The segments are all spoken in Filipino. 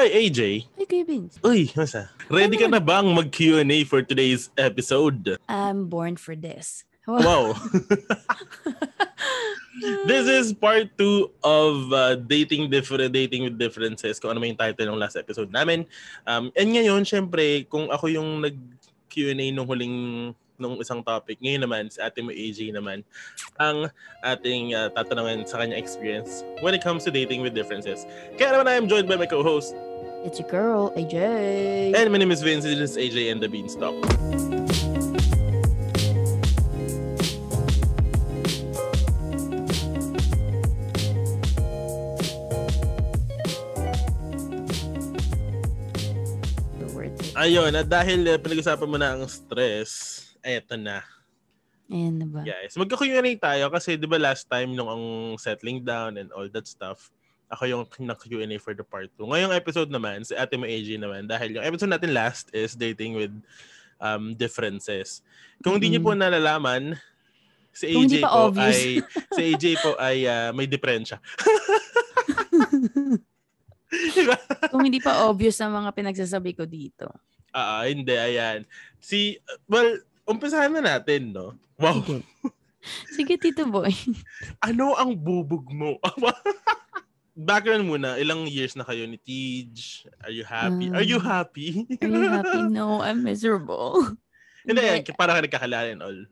Hi, AJ. Hi, Kuya Beans. Uy, masa? Ready ka na bang mag-Q&A for today's episode? I'm born for this. Wow. This is part 2 of dating with differences. Kung ano may title ng last episode namin. And ngayon, syempre, kung ako yung nag-Q&A nung huling nung isang topic. Ngayon naman, si ate mo AJ naman, ang ating tatanungin sa kanyang experience when it comes to dating with differences. Kaya naman I am joined by my co-host. It's your girl, AJ. And my name is Vince. This is AJ and the Beanstalk. Ayun, at dahil pinag-usapan mo na ang stress, eto na. Ayan na ba? Yes. Magka-Q&A tayo kasi di ba last time nung ang settling down and all that stuff, ako yung nag-Q&A for the part 2. Ngayong episode naman, si Ate Mo AJ naman, dahil yung episode natin last is dating with differences. Kung hindi niyo po nalalaman, si AJ po ay, may diferensya. Diba? Kung hindi pa obvious ang mga pinagsasabi ko dito. Hindi. Ayan. Umpisahan na natin, no? Wow. Sige, Tito Boy. Ano ang bubog mo? Background muna, ilang years na kayo ni TJ? Are you happy? Are you happy? No, I'm miserable. Hindi, parang nagkakalain all.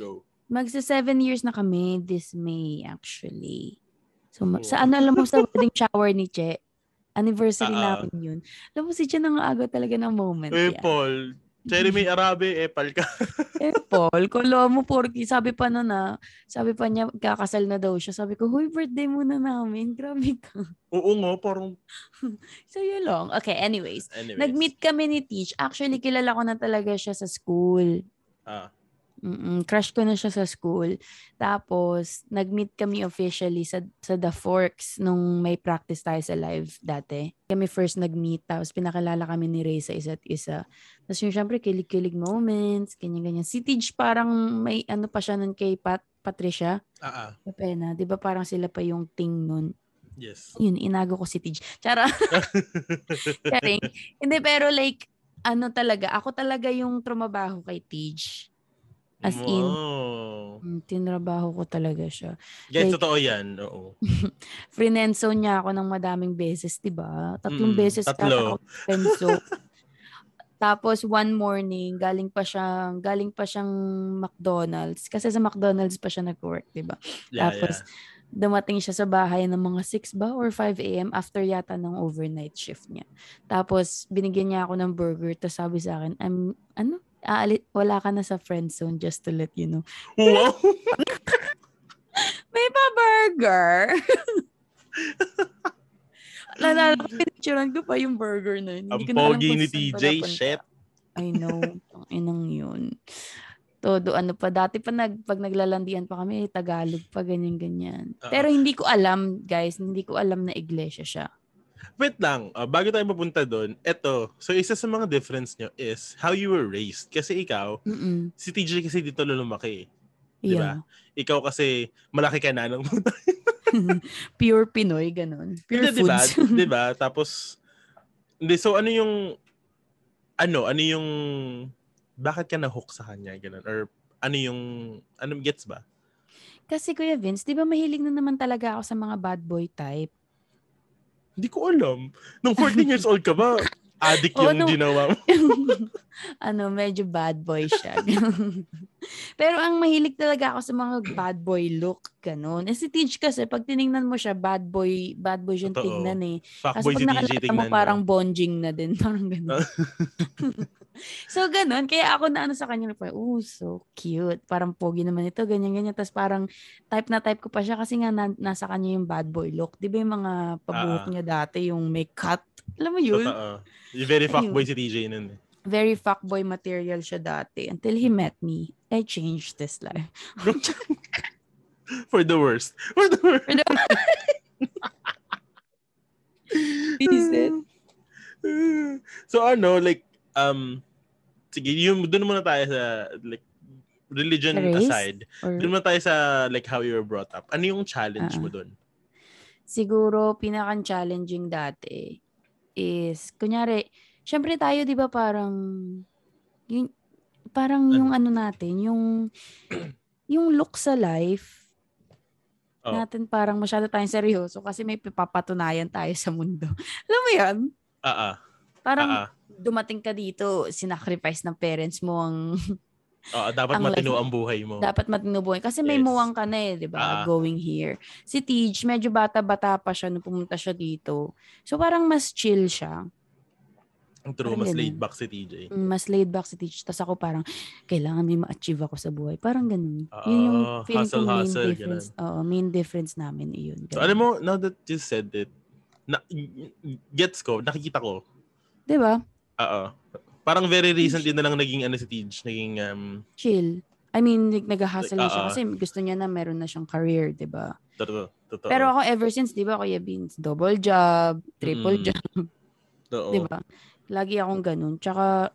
Go. Magsa 7 years na kami this May, actually. So, sa alam mo sa wedding shower ni Che? Anniversary namin yun. Alam mo, si Che nangaagaw talaga ng moment. Hey, Paul. Jeremy Arabe, epal ka. Epal, kulo mo porky. Sabi pa niya, kakasal na daw siya. Sabi ko, huy, birthday muna namin. Grabe ka. Oo nga, parang... So, yun lang. Okay, anyways. Nag-meet kami ni TJ. Actually, kilala ko na talaga siya sa school. Crush ko na siya sa school. Tapos, nag-meet kami officially sa The Forks nung may practice tayo sa live dati. Kami first nag-meet, tapos pinakilala kami ni Ray sa isa't isa. Tapos yung syempre, kilig-kilig moments, ganyan-ganyan. Si TJ parang may ano pa siya nun kay Patricia. Kapena, di ba parang sila pa yung ting nun? Yes. Yun, inago ko si TJ. Chara! Charing. Hindi, pero like, ano talaga, ako talaga yung trumabaho kay TJ. As in, tinrabaho ko talaga siya. Yes, like, totoo yan. Oo. Frenenso niya ako ng madaming beses, diba? 3 beses ako frenenso. Tapos one morning, galing pa siyang McDonald's. Kasi sa McDonald's pa siya nag-work, diba? Yeah, tapos, dumating siya sa bahay ng mga 6 ba or 5 a.m. after yata ng overnight shift niya. Tapos, binigyan niya ako ng burger. Tapos sabi sa akin, wala ka na sa friend zone, just to let you know. Wow. May pa-burger. Lala, pinituran ko pa yung burger na yun. Ang pogi ni TJ, shit. I know. Ang inang yun. Todo, dati pa, pag naglalandian pa kami, Tagalog pa, ganyan-ganyan. Pero hindi ko alam, guys, na iglesia siya. Wait lang, bago tayo mapunta doon, eto, so isa sa mga difference nyo is how you were raised. Kasi ikaw, si TJ kasi dito lumaki. Diba? Yeah. Ikaw kasi malaki ka na nung pure Pinoy, ganun. Pure foods. Diba? Tapos, so ano yung, bakit ka na-hook sa kanya, ganun? Or gets ba? Kasi Kuya Vince, diba mahilig na naman talaga ako sa mga bad boy type? Hindi ko alam. Nung 14 years old ka ba, addict yung ginawa mo? Medyo bad boy siya. Pero ang mahilig talaga ako sa mga bad boy look, ganun. Si TJ kasi, pag tinignan mo siya, bad boy siyang tignan eh. Kasi pag nakalala mo, parang bonjing na din. Parang ganun. So, ganun. Kaya ako na sa kanya, so cute. Parang pogi naman ito, ganyan-ganyan. Tapos parang type na type ko pa siya kasi nga nasa kanya yung bad boy look. Di ba yung mga pabuhok niya dati, yung may cut? Alam mo yun? Very fuckboy si TJ nun. Very fuckboy material siya dati. Until he met me, I changed this life. For the worst. Is it? So, sige, doon muna tayo sa, like, religion race aside. Doon muna tayo sa, like, how you were brought up. Ano yung challenge mo doon? Siguro, pinaka-challenging dati is, kunyari, syempre tayo, di ba, parang yung ano natin, yung look sa life natin, parang masyado tayong seryoso kasi may papatunayan tayo sa mundo. Alam mo yan? Parang dumating ka dito, sinacrifice ng parents mo ang... dapat matino ang buhay mo. Dapat matino buhay. Kasi may muwang ka na eh, di ba? Going here. Si Tej, medyo bata-bata pa siya nung pumunta siya dito. So parang mas chill siya. True, mas laid back si TJ. Mas laid back si TJ. Tapos ako parang, kailangan may ma-achieve ako sa buhay. Parang ganun. Yun yung feeling ko main difference namin. Yun. So alam mo, now that you said it, gets ko, nakikita ko. Di ba? Parang very recently na lang naging ano si Tej, naging chill. I mean, nag-hustle siya kasi gusto niya na meron na siyang career, 'di ba? Totoo. Pero ako ever since, 'di ba, Kuya Beans, double job, triple job. Totoo. 'Di ba? Lagi akong ganun. Tsaka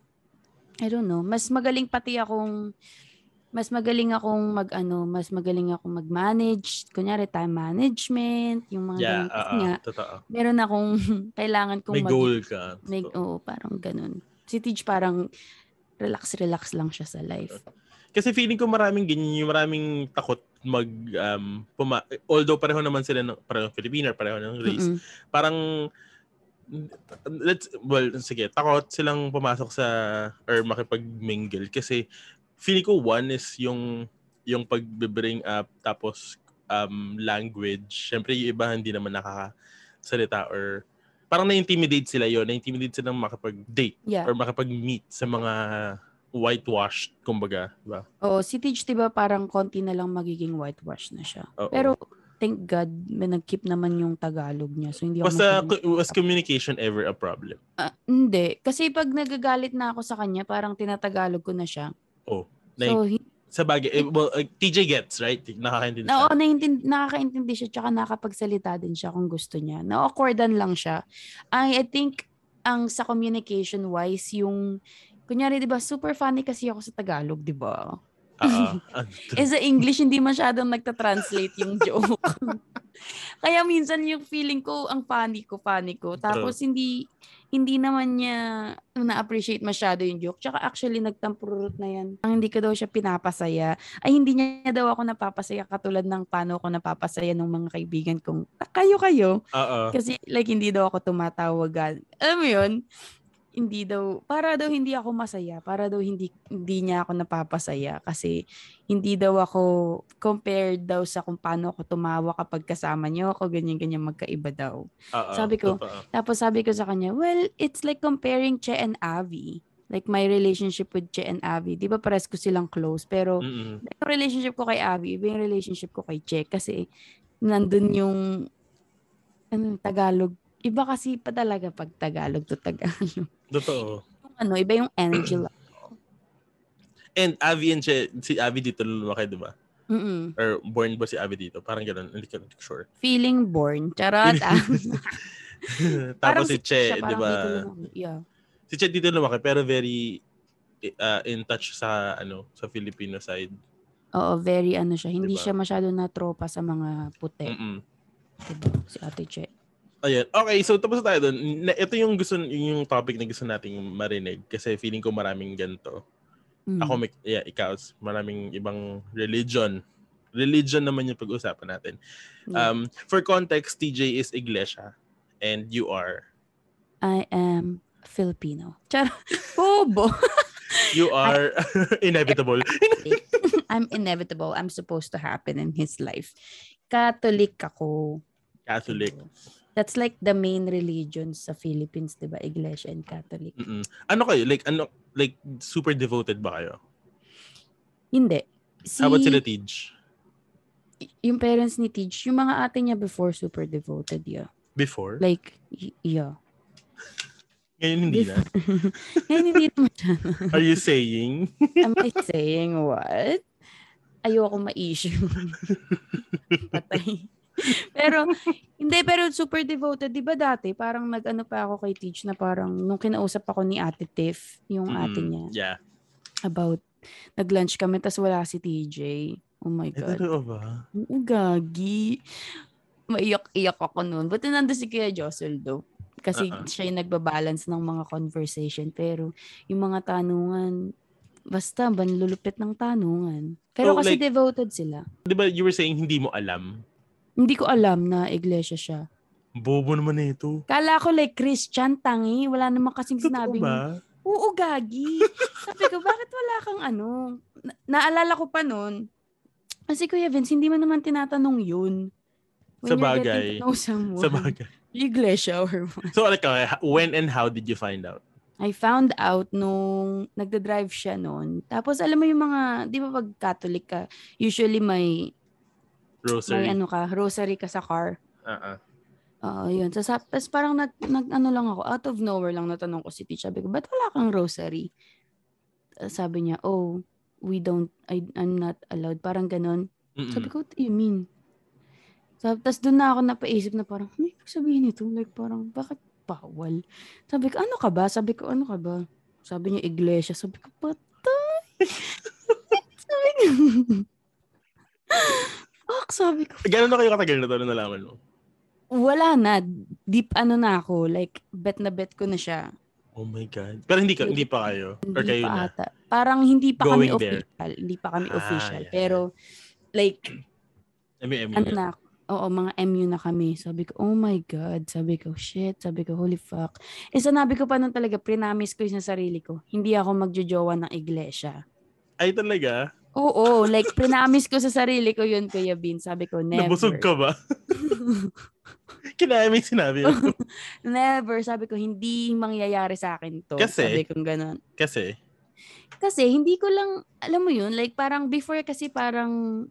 I don't know, mas magaling akong mag-manage. Kunyari, time management, yung mga ganun. Kasi nga, meron akong, kailangan kong may goal ka. Parang ganun. Si Tej parang relax lang siya sa life. Kasi feeling ko maraming ganyan, maraming takot mag although pareho naman sila ng parang Filipino, pareho ng race. Mm-mm. Parang takot silang pumasok sa or makipag-mingle kasi feeling ko one is yung pag-bring up tapos language. Syempre yung iba hindi naman nakakasalita or parang na-intimidate sila yon. Na-intimidate silang makapag-date or makapag-meet sa mga whitewashed, kumbaga. Diba? Oo, si Tej, diba parang konti na lang magiging whitewashed na siya. Uh-oh. Pero thank God, may nag-keep naman yung Tagalog niya. So, hindi was communication ever a problem? Hindi. Kasi pag nagagalit na ako sa kanya, parang tinatagalog ko na siya. Oh. Sa bagay, TJ gets, right? Nakakaintindi siya. Oo, nakakaintindi siya tsaka nakapagsalita din siya kung gusto niya. Na-accordan lang siya. I think, sa communication-wise, yung, kunyari, di ba, super funny kasi ako sa Tagalog, di ba? Sa English, hindi masyadong nagtatranslate yung joke. Kaya minsan yung feeling ko, ang funny ko. Tapos hindi naman niya na-appreciate masyado yung joke. Tsaka actually, nagtampururot na yan. Ang hindi ko daw siya pinapasaya. Ay, hindi niya daw ako napapasaya katulad ng paano ako napapasaya ng mga kaibigan kong kayo. Kasi like, hindi daw ako tumatawagan. Alam mo yun? Hindi ako masaya. Para daw hindi niya ako napapasaya. Kasi hindi daw ako compared daw sa kung paano ako tumawa kapag kasama niyo ako. Ganyan-ganyan magkaiba daw. Sabi ko, tapos sabi ko sa kanya, well, it's like comparing Che and Abby. Like my relationship with Che and Abby. Di ba pares ko silang close? Pero yung relationship ko kay Abby, iba yung relationship ko kay Che. Kasi nandun yung Tagalog. Iba kasi pa talaga pag Tagalog to Tagalog. Totoo. Iba yung energy lang. And Abby and Che, si Abby dito lumaki, di ba? Or born ba si Abby dito? Parang gano'n. Hindi ka sure. Feeling born. Charot. Tapos si Che, di ba? Si Che dito lumaki, pero very in touch sa Filipino side. Oo, very siya. Hindi diba? Siya masyado na tropa sa mga puti. Diba? Si Ate Che. Ayan. Okay, so tapos tayo doon. Ito yung topic na gusto nating marinig kasi feeling ko maraming ganito. Ako, ikaw, maraming ibang religion. Religion naman yung pag-usapan natin. For context, TJ is Iglesia and you are? I am Filipino. Bobo! You are inevitable. I'm inevitable. I'm supposed to happen in his life. Catholic ako. Catholic. That's like the main religions sa Philippines, 'di ba? Iglesia and Catholic. Mm-mm. Ano kayo? Like super devoted ba kayo? Hindi. How about sila Tej? Yung parents ni Tej, yung mga ate niya before super devoted, yeah. Before? Like yeah. Ngayon hindi na. Ngayon hindi na masyado. Are you saying? Am I saying what? Ayoko ma-issue. Patay. pero super devoted, 'di ba dati? Parang nag-ano pa ako kay Tej na parang nung kinausap ako ni Ate Tiff, yung ate niya. Yeah. About nag-lunch kami tas wala si TJ. Oh my God. Totoo ba? Oo, gagi. Maiyak-iyak ako noon. Buti nandoon si Kuya Jocel daw. Kasi siya yung nagbabalance ng mga conversation. Pero yung mga tanungan, basta banlulupit ng tanungan. Pero so, kasi like, devoted sila. Di ba you were saying hindi mo alam? Hindi ko alam na iglesia siya. Bobo naman na ito. Kala ko like Christian, tangi. Wala naman kasing sinabing, oo, gagi. Sabi ko, bakit wala kang ano? Naalala ko pa noon. Kasi Kuya Vince, hindi mo naman tinatanong yun. When you're getting to know someone. Sabagay. Iglesia or what. So like, when and how did you find out? I found out nung nagda-drive siya noon. Tapos alam mo yung mga, di ba pag Catholic ka, usually may rosary, may ano ka, rosary ka sa car. Yun. So, tapos parang nag-ano lang ako, out of nowhere lang natanong ko si teacher. Sabi ko, ba't wala kang rosary? Sabi niya, oh, we don't, I'm not allowed. Parang ganun. Mm-mm. Sabi ko, what do you mean? So, tapos doon na ako napaisip na parang, ano yung sabihin ito? Like parang, bakit bawal? Sabi ko, ano ka ba? Sabi ko, ano ka ba? Sabi niya, iglesia. Sabi ko, patay. Sabi niya, fuck, sabi ko. Gano'n na kayo katagal na ito na nalaman mo? Wala na. Deep ano na ako. Like, bet na bet ko na siya. Oh my God. Pero hindi, hindi pa kayo? Or kayo pa na? Ata. Parang hindi pa going kami there. Official. Hindi pa kami official. Yeah. Pero, like, M-M-M-M. Ano na ako. Oo, mga MU na kami. Sabi ko, oh my God. Sabi ko, shit. Sabi ko, holy fuck. E sanabi ko pa nun talaga, prinamis ko yung sa sarili ko. Hindi ako magjojowa ng iglesia. Ay, talaga? Oo, like, prinamis ko sa sarili ko yun, Kuya Bin. Sabi ko, never. Nabusog ka ba? Kinaya may sinabi ako. Never. Sabi ko, hindi mangyayari sa akin to. Kasi? Sabi ko ganun. Kasi? Kasi, hindi ko lang, alam mo yun, like, parang before kasi parang,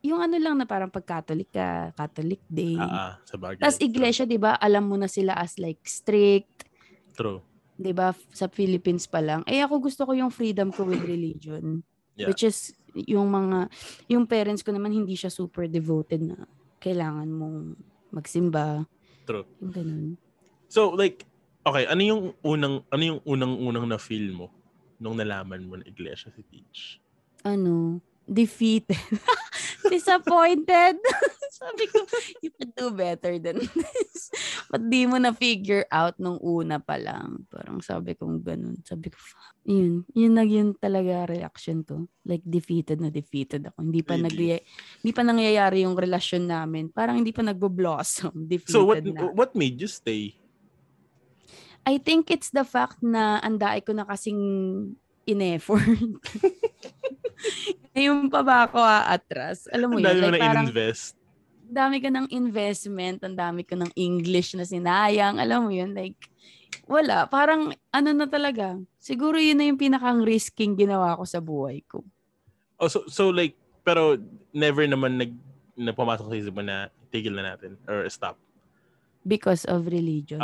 yung ano lang na parang pag-Catholic ka, Catholic Day. Sabagay. Tapos iglesia, di ba, alam mo na sila as like strict. True. Di ba, sa Philippines pa lang. Eh, ako gusto ko yung freedom ko with religion. Yeah. Which is, yung parents ko naman, hindi siya super devoted na kailangan mong magsimba. True. Yung ganun. So, like, okay, ano yung unang na-feel mo nung nalaman mo na iglesia si Teach? Ano? Defeated. Disappointed. Sabi ko, you could do better than this. Ba't di mo na-figure out nung una pa lang? Parang sabi kong ganun. Sabi ko, yun talaga reaction ko. Like, defeated na defeated ako. Hindi pa nangyayari yung relasyon namin. Parang hindi pa nagbo-blossom. Defeated so, what made you stay? I think it's the fact na andaay ko na kasing in-effort. Yung pa ba ako aatras? Alam mo yun. Dami mo like, parang, in-invest. Dami ka ng investment. Ang dami ko ng English na sinayang. Alam mo yun. Like, wala. Parang ano na talaga. Siguro yun na yung pinakang risking ginawa ko sa buhay ko. Oh, so like, pero never naman napumasok sa isip mo na tigil na natin or stop? Because of religion?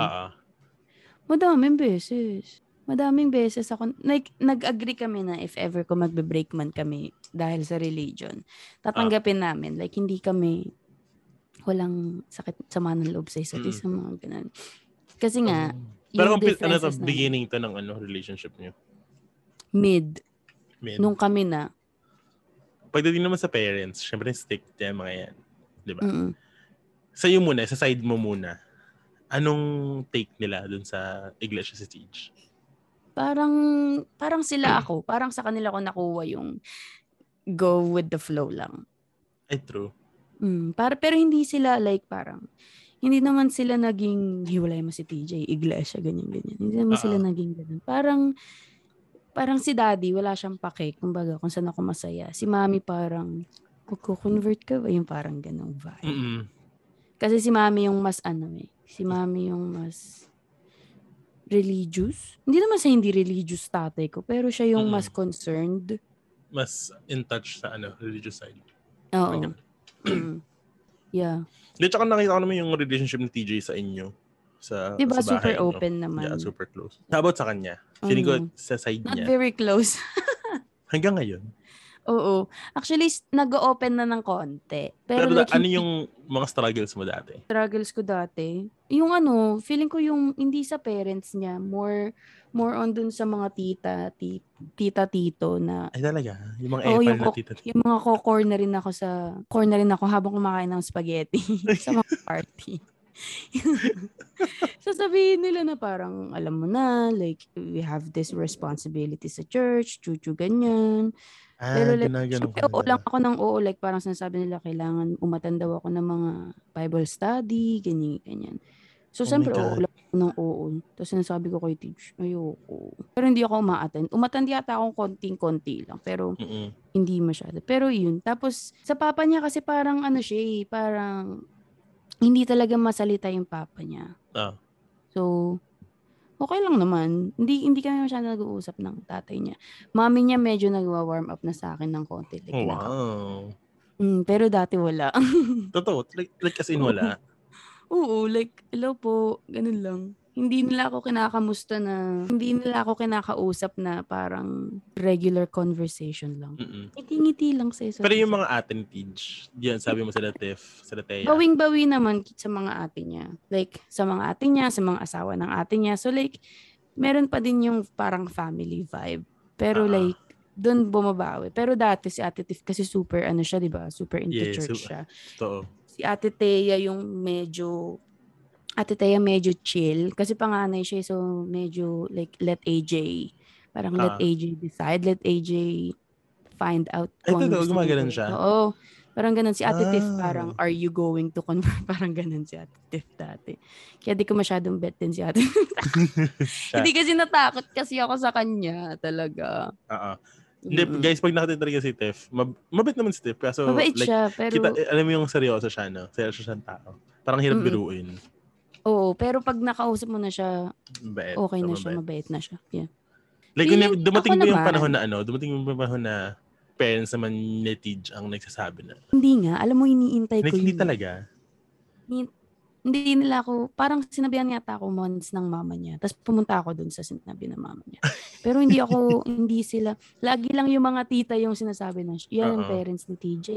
Madaming beses ako, like, nag-agree kami na if ever ko magbe-break man kami dahil sa religion, tatanggapin namin. Like, hindi kami walang sakit sama ng loob sa isa't isa, mga ganun. Kasi nga, yung differences namin. Pero beginning to ng relationship niyo? Mid. Nung kami na. Pagdating naman sa parents, syempre stick to mga yan. Diba? Sa'yo muna, sa side mo muna, anong take nila dun sa iglesia si Teach? Parang sila ako. Parang sa kanila ko nakuha yung go with the flow lang. Ay, true. Pero hindi sila like parang, hindi naman sila naging hiwalay mo si TJ, iglesia, ganyan-ganyan. Hindi naman sila naging ganun. Parang si daddy, wala siyang pake. Kumbaga, kung saan ako masaya. Si mami parang, kuku-convert ka ba? Yung parang ganun vibe. Kasi si mami yung mas ano eh. Si mami yung mas religious. Hindi naman sa hindi religious tatay ko, pero siya yung mas concerned. Mas in touch sa religious side. Oo. Yeah. Di, tsaka nakita ko naman yung relationship ni TJ sa inyo. Diba, sa super inyo. Open naman. Yeah, super close. About sa kanya. Feeling ko sa side niya. Not very close. Hanggang ngayon. Oo. Actually, nag-open na ng konti. Pero like, ano yung mga struggles mo dati? Struggles ko dati? Yung feeling ko yung hindi sa parents niya. More on dun sa mga tita-tito na... Ay talaga? Yung mga na tita-tito. Yung mga ko-corner rin ako habang kumakain ng spaghetti sa mga party. Sasabihin nila na parang, alam mo na, like, we have this responsibility sa church, chuchu, ganyan. Ah, pero like, oo lang ako ng oo, like, parang sinasabi nila, kailangan umatan daw ako ng mga Bible study, ganyan, ganyan. So, siyempre, oo lang ako ng oo. Tapos sinasabi ko kay Teach, ayoko. Pero hindi ako umaattend. Umattend yata akong konting-konti lang. Pero, hindi masyado. Pero yun. Tapos, sa papa niya kasi parang ano siya, parang hindi talaga masalita yung papa niya. Ah. So, okay lang naman. Hindi kami masyado nag-uusap ng tatay niya. Mami niya medyo nagwa-warm up na sa akin ng konti. Like, wow. Pero dati wala. Totoo. Like as in wala. Oo, like, hello po, ganun lang. Hindi nila ako kinakamusta na, hindi nila ako kinakausap na parang regular conversation lang. Ngiti-ngiti lang sa isa. Pero yung mga ate ni Tidge, diyan sabi mo sila Tiff, sila Thea. Bawing-bawi naman sa mga ate niya. Like, sa mga ate niya, sa mga asawa ng ate niya. So like, meron pa din yung parang family vibe. Pero like, doon bumabawi. Pero dati si Ate Tiff kasi super, ano siya, di ba? Super into church siya. Totoo. Si Ate Thea yung medyo chill. Kasi panganay siya, so medyo like, let AJ. Parang let AJ decide. Let AJ find out. Ay, totoo, gumagalan siya. Oo. Parang ganun si Ate Tiff. Parang, are you going to convert? Parang ganun si Ate Tiff dati. Kaya di ko masyadong bet din si Ate Tiff. Hindi kasi natakot kasi ako sa kanya talaga. Hindi, guys, pag nakita talaga si Tiff, mabait naman si Tiff. Kaso, mabait like, siya, pero kita, alam mo yung seryoso siya, no? Seryoso siya ng tao. Parang hirap biruin. Oo, pero pag nakausap mo na siya, mabait, okay na mabait. Siya, mabait na siya. Yeah. Like, dumating ba yung panahon na ano? Dumating yung panahon na parents naman ni Tidge ang nagsasabi na. Hindi nga, alam mo, iniintay like, ko hindi yun. Hindi talaga? Hindi nila ako, parang sinabihan yata ako months ng mama niya. Tapos pumunta ako dun sa sinabi ng mama niya. Pero hindi ako, hindi sila, lagi lang yung mga tita yung sinasabi na, yan ang parents ni TJ,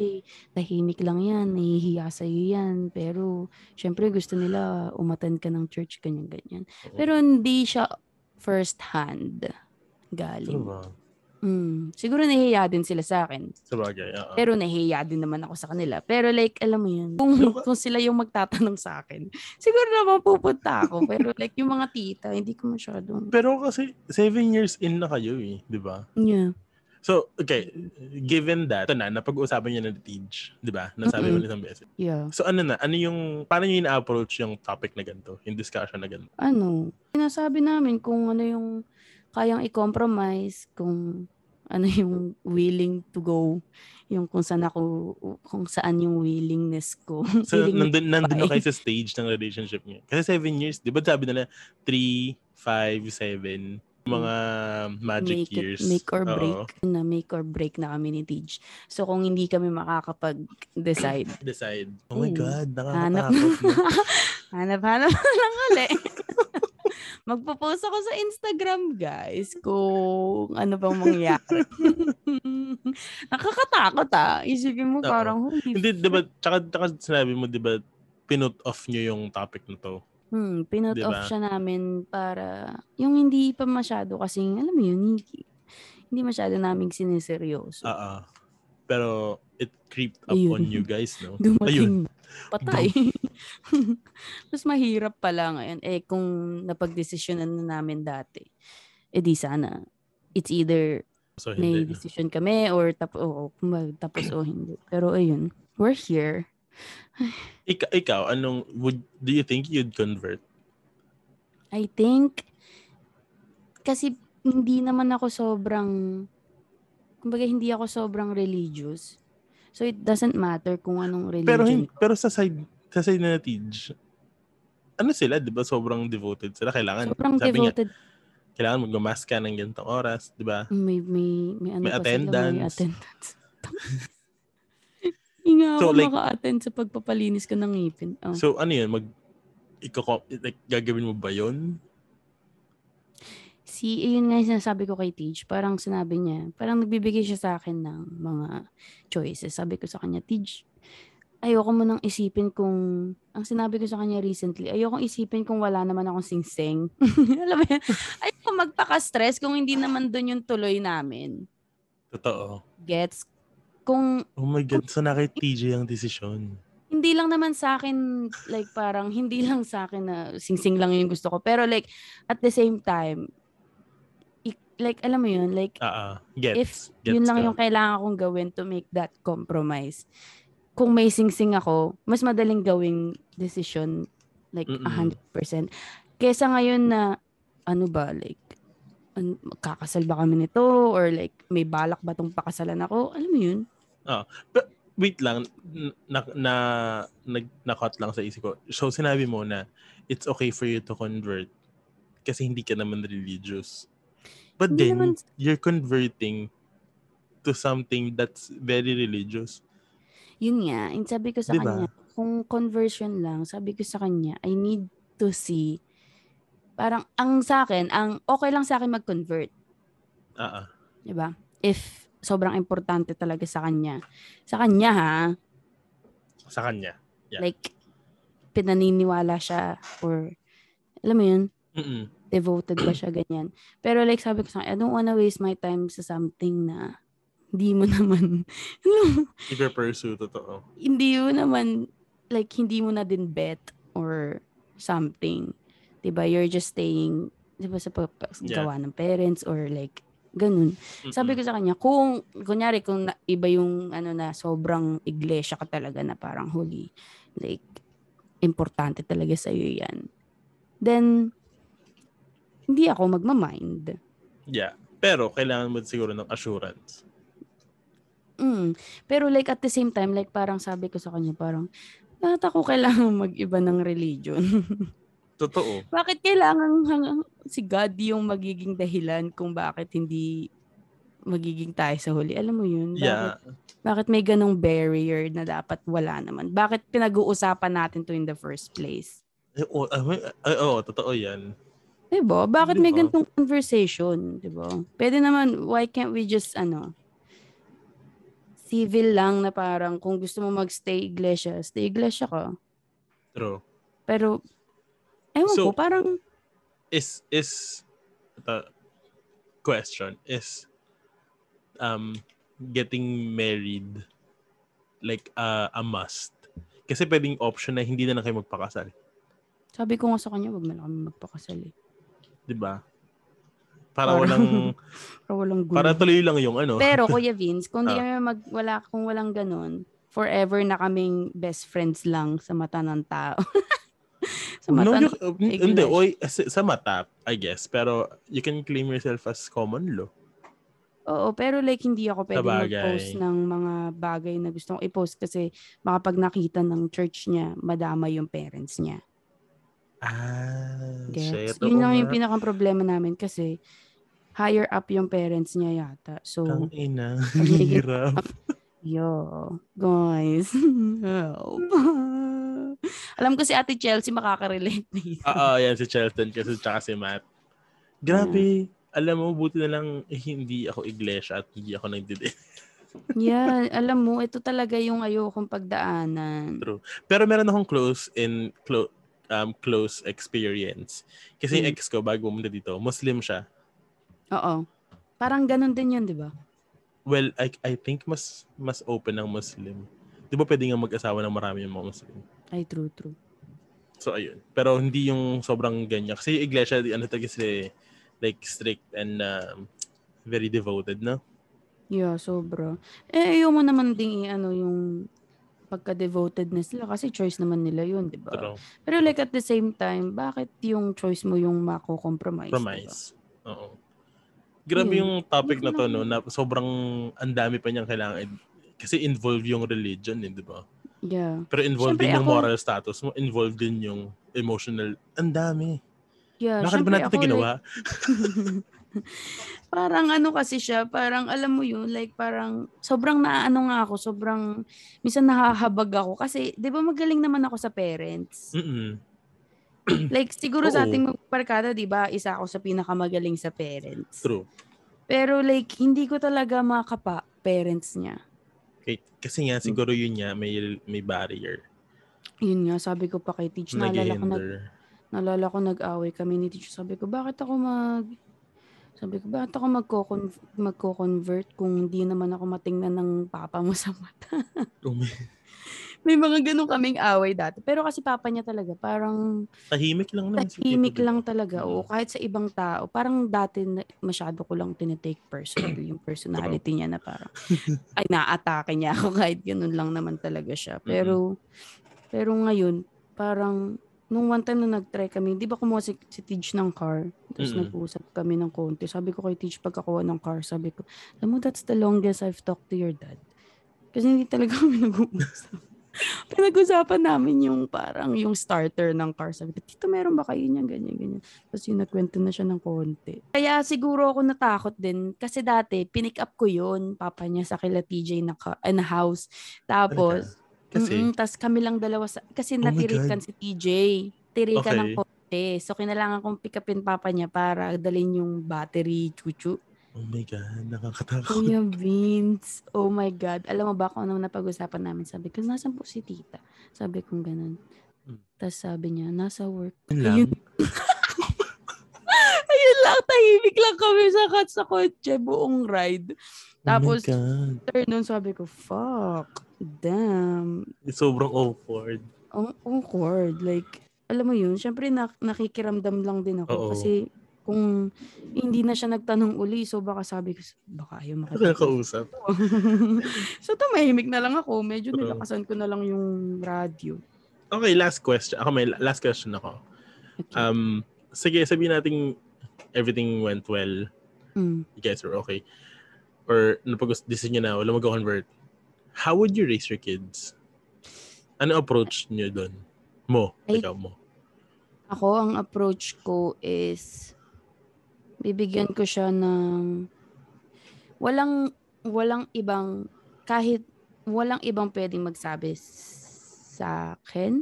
tahimik lang yan, nahihiya sa'yo yan. Pero, syempre gusto nila umattend ka ng church, ganyan-ganyan. Pero hindi siya first hand galing. Siguro nahihiya din sila sa akin. Sabagay, pero nahihiya din naman ako sa kanila. Pero like, alam mo yun, kung sila yung magtatanong sa akin, siguro naman pupunta ako. Pero like, yung mga tita, hindi ko masyadong. Pero kasi 7 years in na kayo eh, di ba? Yeah. So, okay, given that, ito na, napag-uusapan niya na ni Tidge, di ba? Nasabi mo na isang beses. Yeah. So, ano na? Ano yung, paano niyo ina-approach yung topic na ganito? Yung discussion na ganito? Ano? Sinasabi namin kung ano yung kayang i-compromise, kung ano yung willing to go, yung kung saan yung willingness ko. So, nandun na kayo sa stage ng relationship niya. Kasi 7 years, di ba sabi nila, 3, 5, 7, mga magic years. Make or break na kami ni Tidge. So, kung hindi kami makakapag-decide. Oh my God, nakakatakot. Hanap lang ulit. Magpo-post ako sa Instagram, guys, kung ano bang mangyari. Nakakatakot, isipin mo parang hindi, diba, tsaka sinabi mo, diba, pinut off nyo yung topic na to. Pinut off siya namin para, yung hindi pa masyado kasing, alam mo yun, hindi masyado naming siniseryoso. Pero, it creeped up on you guys, no? Dumating. Patay. Mas mahirap pala ngayon. Eh, kung napag-desisyonan na namin dati, eh di sana. It's either so, may decision kami or tapos o hindi. Pero ayun, we're here. Ikaw, anong, do you think you'd convert? I think, kasi hindi naman ako sobrang religious. So, it doesn't matter kung anong religion. Pero sa side na Tidge, ano sila, di ba? Sobrang devoted sila. Kailangan mag-mask ka ng ganitong oras, di ba? May attendance. Hindi nga ako maka-attend sa pagpapalinis ko ng ngipin. Oh. So, ano yun? Gagawin mo ba yun? Yun nga yung sinasabi ko kay Tidge. Parang sinabi niya, parang nagbibigay siya sa akin ng mga choices. Sabi ko sa kanya, Tidge, ayoko mo nang isipin kung, ang sinabi ko sa kanya recently, ayoko isipin kung wala naman akong singseng. Alam mo yan? Ayoko magpaka-stress kung hindi naman dun yung tuloy namin. Totoo. Gets? Kung, oh my God, so na kay TJ ang desisyon. Hindi lang naman sa akin, like parang hindi lang sa akin na sing-sing lang yung gusto ko. Pero like, at the same time, like alam mo yun, like gets yun lang yung kailangan kong gawin to make that compromise. Kung may sing-sing ako, mas madaling gawing decision, like 100%. Kesa ngayon na, ano ba, like, kakasal ba kami nito? Or like, may balak ba tong pakasalan ako? Alam mo yun? But wait lang, na-cut lang sa isip ko. So, sinabi mo na, it's okay for you to convert kasi hindi ka naman religious. But hindi then, naman... you're converting to something that's very religious. Yun nga, yung sabi ko sa kanya, kung conversion lang, sabi ko sa kanya, I need to see, parang ang sa akin, ang okay lang sa akin mag-convert. Diba? If sobrang importante talaga sa kanya. Sa kanya, ha? Sa kanya. Yeah. Like, pinaniniwala siya or, alam mo yun? Devoted ba siya, ganyan. Pero like, sabi ko sa akin, I don't wanna waste my time sa something na hindi mo naman, i-pursue, totoo. Hindi mo naman, like, hindi mo na din bet or something. Diba? You're just staying, diba, sa gawa ng parents or like, ganun. Sabi ko sa kanya, kung, kunyari, kung iba yung, ano na, sobrang iglesia ka talaga na parang holy, like, importante talaga sa'yo yan. Then, hindi ako magmamind. Yeah. Pero, kailangan mo siguro ng assurance. Pero like, at the same time, like, parang sabi ko sa kanya, parang, lahat ako kailangan mag-iba ng religion. Totoo. Bakit kailangan si God yung magiging dahilan kung bakit hindi magiging tayo sa huli? Alam mo yun? Yeah. Bakit may ganong barrier na dapat wala naman? Bakit pinag-uusapan natin to in the first place? Totoo yan. Diba? Bakit may ganong conversation? Diba? Pwede naman, why can't we just, civil lang na parang kung gusto mo mag-stay iglesia, stay iglesia ka. True. Pero, ewan ko, parang... Is the question is getting married like a must? Kasi pwedeng option na hindi na kayo magpakasal. Sabi ko nga sa kanya, wag na kami magpakasal eh. Diba? Para walang gulo. Para tuloy lang yung ano. Pero Kuya Vince, kung di kami kung walang ganun, forever na kaming best friends lang sa mata ng tao. Sa mata, sa mata, I guess. Pero you can claim yourself as common law. Oo, pero like hindi ako pwede mag-post ng mga bagay na gusto kong i-post kasi makapag nakita ng church niya, madamay yung parents niya. Yun lang yung pinaka-problema namin kasi higher up yung parents niya yata. So, tangina, hirap. Yo, guys. Alam ko si Ate Chelsea makaka-relate dito. Yan si Chelsea kasi tsaka si Matt. Grabe. Alam mo, buti na lang hindi ako iglesia at hindi ako nagdidin. Alam mo, ito talaga yung ayokong pagdaanan. True. Pero meron akong close experience. Kasi yung ex ko, bago pumunta dito, Muslim siya. Oo. Parang ganun din yun, di ba? Well, I think mas open ang Muslim. Di ba pwede nga mag-asawa ng marami yung mga Muslim? Ay, true. So, ayun. Pero hindi yung sobrang ganyan. Kasi yung iglesia, kasi like strict and very devoted, no? Yeah, sobra. Ayaw mo naman ding yung pagka-devotedness nila kasi choice naman nila yun, di ba? Pero like at the same time, bakit yung choice mo yung mako-compromise? Compromise. Diba? Oo. Grabe yung topic na to, no? Na sobrang andami pa niyang kailangan. Kasi involve yung religion, di ba? Yeah. Pero involved din yung moral status mo, involved din yung emotional. Ang dami. Yeah, bakit ba natin ito ginawa? Parang kasi siya, parang alam mo yun, like parang sobrang minsan nahahabag ako kasi 'di ba magaling naman ako sa parents. Like siguro sa ating magparkada, 'di ba, isa ako sa pinakamagaling sa parents. True. Pero like hindi ko talaga makapa parents niya. Kasi nga, siguro yun niya, may barrier. Yun nga, sabi ko pa kay Teach, naalala ko nag-away kami ni Teach. Sabi ko, bakit ako magko-convert kung hindi naman ako matingnan ng papa mo sa mata? May mga ganun kaming away dati. Pero kasi papa niya talaga, parang... Tahimik lang naman. Tahimik lang talaga. Oo, kahit sa ibang tao. Parang dati masyado ko lang tinitake personally yung personality niya na parang... ay, naatake niya ako kahit ganun lang naman talaga siya. Pero, pero ngayon, parang... Nung one time na nag-try kami, di ba kumuha si Tej ng car? Tapos nag-uusap kami ng konti. Sabi ko kay Tej, pagkakuha ng car, sabi ko, alam mo, that's the longest I've talked to your dad. Kasi hindi talaga kami nag-uusap. Pinag-usapan namin yung parang yung starter ng car. Sabi ko, tito, meron ba kayo niyan? Ganyan, ganyan. Tapos yun, nagkwento na siya ng konti. Kaya siguro ako natakot din. Kasi dati, pinick up ko yun. Papa niya sa kila TJ na house. Tapos... Okay. Tapos kami lang dalawa sa... Kasi natirikan si TJ. Tirikan ng konti. So, kailangan kong pick-upin papa niya para dalhin yung battery, chuchu. Oh my God, nakakatakot. Kuya Vince, oh my God. Alam mo ba kung anong napag-usapan namin? Sabi ko, nasan po si tita? Sabi kong ganun. Tapos sabi niya, nasa work. Ayun. Ayun lang, tahimik lang kami sa kotse, buong ride. Tapos, turn on, sabi ko, fuck. Damn. It's sobrang awkward. Awkward. Like, alam mo yun, syempre nakikiramdam lang din ako. Uh-oh. Kasi kung hindi na siya nagtanong uli, so baka sabi ko, baka ayaw makakausap. So tumahimik na lang ako. Medyo nilakasan ko na lang yung radio. Okay, last question. Ako may last question ako. Okay. Sige, sabihin natin everything went well. You guys were okay. Or napag-decision nyo na, wala mag-convert. How would you raise your kids? Ano approach niyo doon? Ikaw mo. Ako, ang approach ko is bibigyan ko siya ng walang ibang pwedeng magsabi sa akin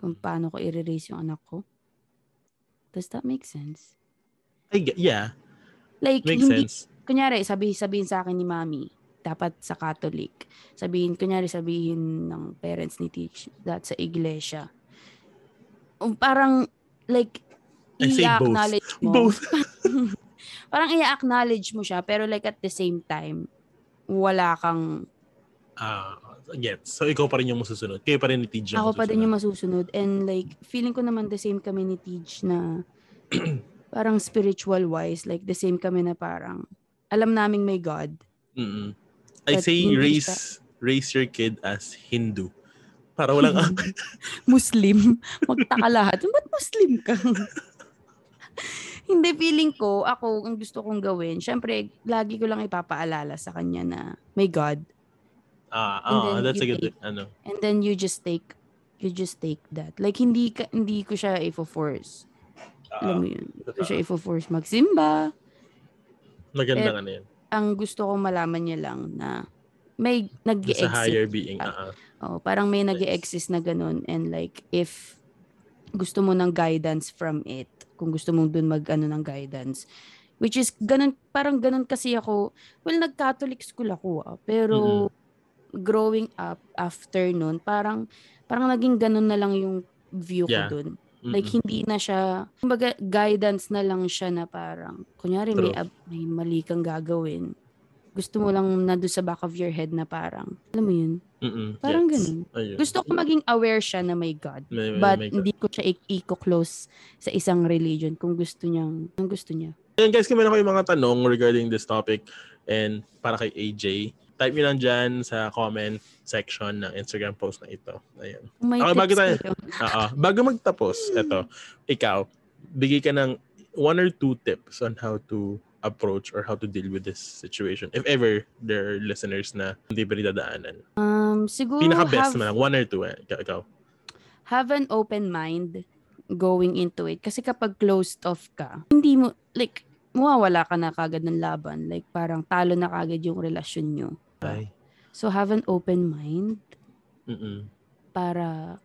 kung paano ko i-raise yung anak ko. Does that make sense? Yeah. Like, makes sense. Kunyari, sabihin sa akin ni Mommy, dapat sa Catholic. Sabihin ng parents ni Teach that sa iglesia. Parang like i-acknowledge mo. Both. Parang i-acknowledge mo siya pero like at the same time wala kang again. So ikaw pa rin yung masusunod. Kayo pa rin ni Teach. Ako pa din yung masusunod and like feeling ko naman the same kami ni Teach na parang spiritual wise like the same kami na parang alam naming may God. Mm-mm. I but say raise your kid as Hindu. Para walang Muslim. Magtaka lahat. Ba't Muslim ka? Hindi, feeling ko, ako, ang gusto kong gawin, syempre, lagi ko lang ipapaalala sa kanya na may God. That's a good ano. And then you just take that. Like, hindi ko siya ifo-force. Alam mo yun. Hindi ko siya ifo-force magsimba. Maganda ka na yan. Ang gusto ko malaman niya lang na may nag-e-exist. Sa higher being. Oh, parang may nag-e-exist na ganun. And like, if gusto mo ng guidance from it, kung gusto mong dun mag-ano ng guidance, which is ganun, parang ganun kasi ako, well, nag-Catholic school ako. Pero growing up after nun, parang naging ganun na lang yung view ko dun. Like, hindi na siya, kumbaga, guidance na lang siya na parang, kunyari, may mali kang gagawin. Gusto mo lang na doon sa back of your head na parang, alam mo yun? Parang ganun. Ayun. Gusto ko maging aware siya na may God. But hindi ko siya i-close sa isang religion kung gusto niya. Ayun guys, kung meron kayo mga tanong regarding this topic and para kay AJ, type nyo lang dyan sa comment section ng Instagram post na ito. Ayan. Okay, bago magtapos, ito, ikaw, bigay ka ng 1 or 2 tips on how to approach or how to deal with this situation. If ever, there are listeners na hindi pa nadadaanan. Siguro, pinaka-best naman, 1 or 2, ikaw. Have an open mind going into it. Kasi kapag closed off ka, hindi mo, like, mawawala ka na kagad ng laban. Like, parang talo na kagad yung relasyon nyo. Bye. So, have an open mind para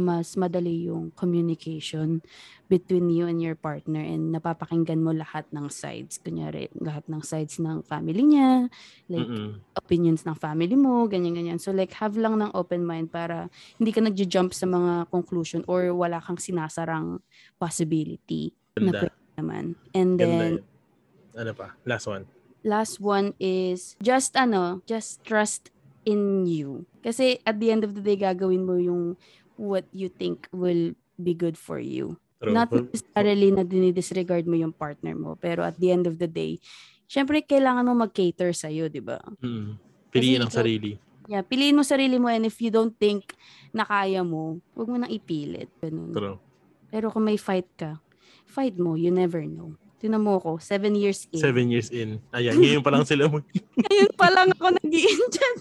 mas madali yung communication between you and your partner and napapakinggan mo lahat ng sides. Kunyari, lahat ng sides ng family niya, like opinions ng family mo, ganyan-ganyan. So, like, have lang ng open mind para hindi ka nag-jump sa mga conclusion or wala kang sinasarang possibility na pwede naman. And then, ano pa? Last one is just trust in you. Kasi at the end of the day, gagawin mo yung what you think will be good for you. True. Not necessarily na dinidisregard mo yung partner mo. Pero at the end of the day, syempre kailangan mo mag-cater sa'yo, di ba? Mm. Piliin ang sarili. Yeah, piliin mo sarili mo, and if you don't think na kaya mo, huwag mo nang ipilit. Ganun. True. Pero kung may fight ka, fight mo, you never know. Tinan mo ko, 7 years in. 7 years in. Ayan, ngayon pa lang sila mo. Ngayon pa lang ako nag-i-injan.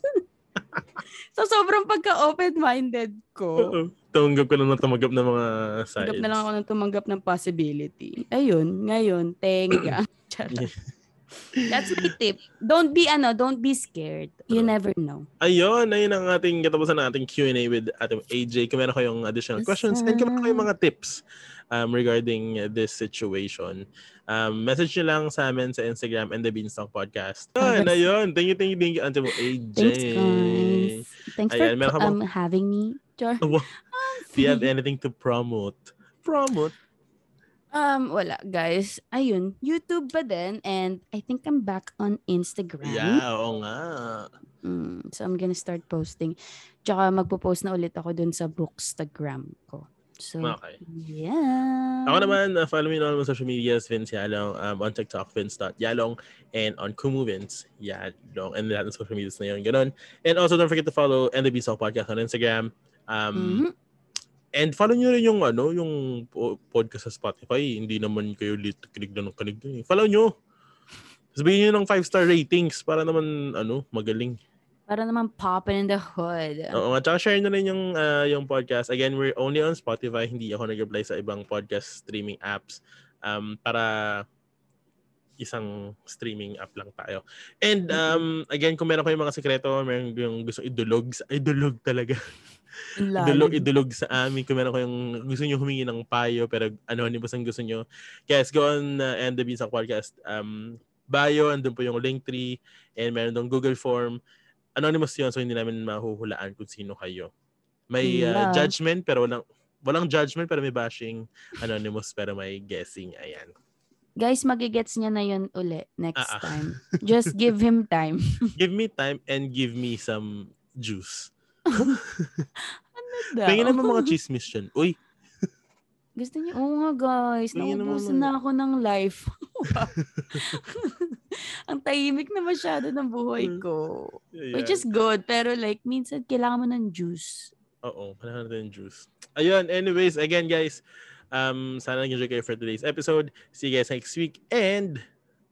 So, sobrang pagka-open-minded ko. Oo. Tumanggap ko lang ng tumanggap ng mga sides. Tumanggap na lang ako ng tumanggap ng possibility. Ayun, ngayon, tenga. That's my tip. Don't be scared. You never know. Ayun ang ating katapusan ng ating Q&A with Ate AJ. Kung meron kayong additional questions and kung meron kayong mga tips regarding this situation, message nyo lang sa amin sa Instagram and the Beanstalk Podcast. Ayun. Thank you Ate AJ. Thanks, guys. Thanks for having me, George. Do you have anything to promote? Wala, guys. Ayun, YouTube pa din, and I think I'm back on Instagram. Yeah, oo nga. So I'm gonna start posting. Tsaka magpo-post na ulit ako dun sa Bookstagram ko. So, okay. Yeah. Ako naman, follow me on all my social medias, Vince Yalong. On TikTok, Vince.Yalong. And on Kumu, Vince Yalong. And lahat ng social medias na yun. Ganun. And also, don't forget to follow And the Beanstalk Podcast on Instagram. And follow nyo rin yung podcast sa Spotify. Hindi naman kayo kinig doon. Follow nyo. Sabihin nyo ng 5-star ratings para naman magaling. Para naman poppin' in the hood. Oo nga. Tsaka share na rin yung podcast. Again, we're only on Spotify. Hindi ako nag-reply sa ibang podcast streaming apps. Para isang streaming app lang tayo. And again, kung meron kayong mga sekreto, meron yung gusto idulog talaga. Idulog sa amin. Kung meron kayong gusto nyo humingi ng payo pero anonymous ang gusto nyo, guys, go on And the Beanstalk Podcast bio, andun po yung Linktree, and meron doon Google Form. Anonymous yun, so hindi namin mahuhulaan kung sino kayo. May judgment pero walang judgment, pero may bashing. Anonymous pero may guessing. Ayan, guys, magigets niya na yun uli next time. Just give him time. Give me time and give me some juice. Tingin naman mga chismis dyan. Uy. Gusto niyo? Oo nga, guys. Naubusan na ako ng life. Ang tahimik na masyado ng buhay ko. Yeah. Which is good. Pero like, minsan kailangan mo ng juice. Oo. Kailangan natin ng juice. Ayun. Anyways, again, guys. Sana nag-enjoy kayo for today's episode. See you guys next week. And,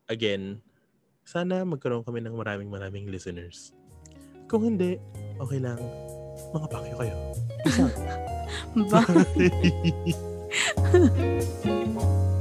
again, sana magkaroon kami ng maraming listeners. Kung hindi, okay lang. Mga pakyo kayo. Bye!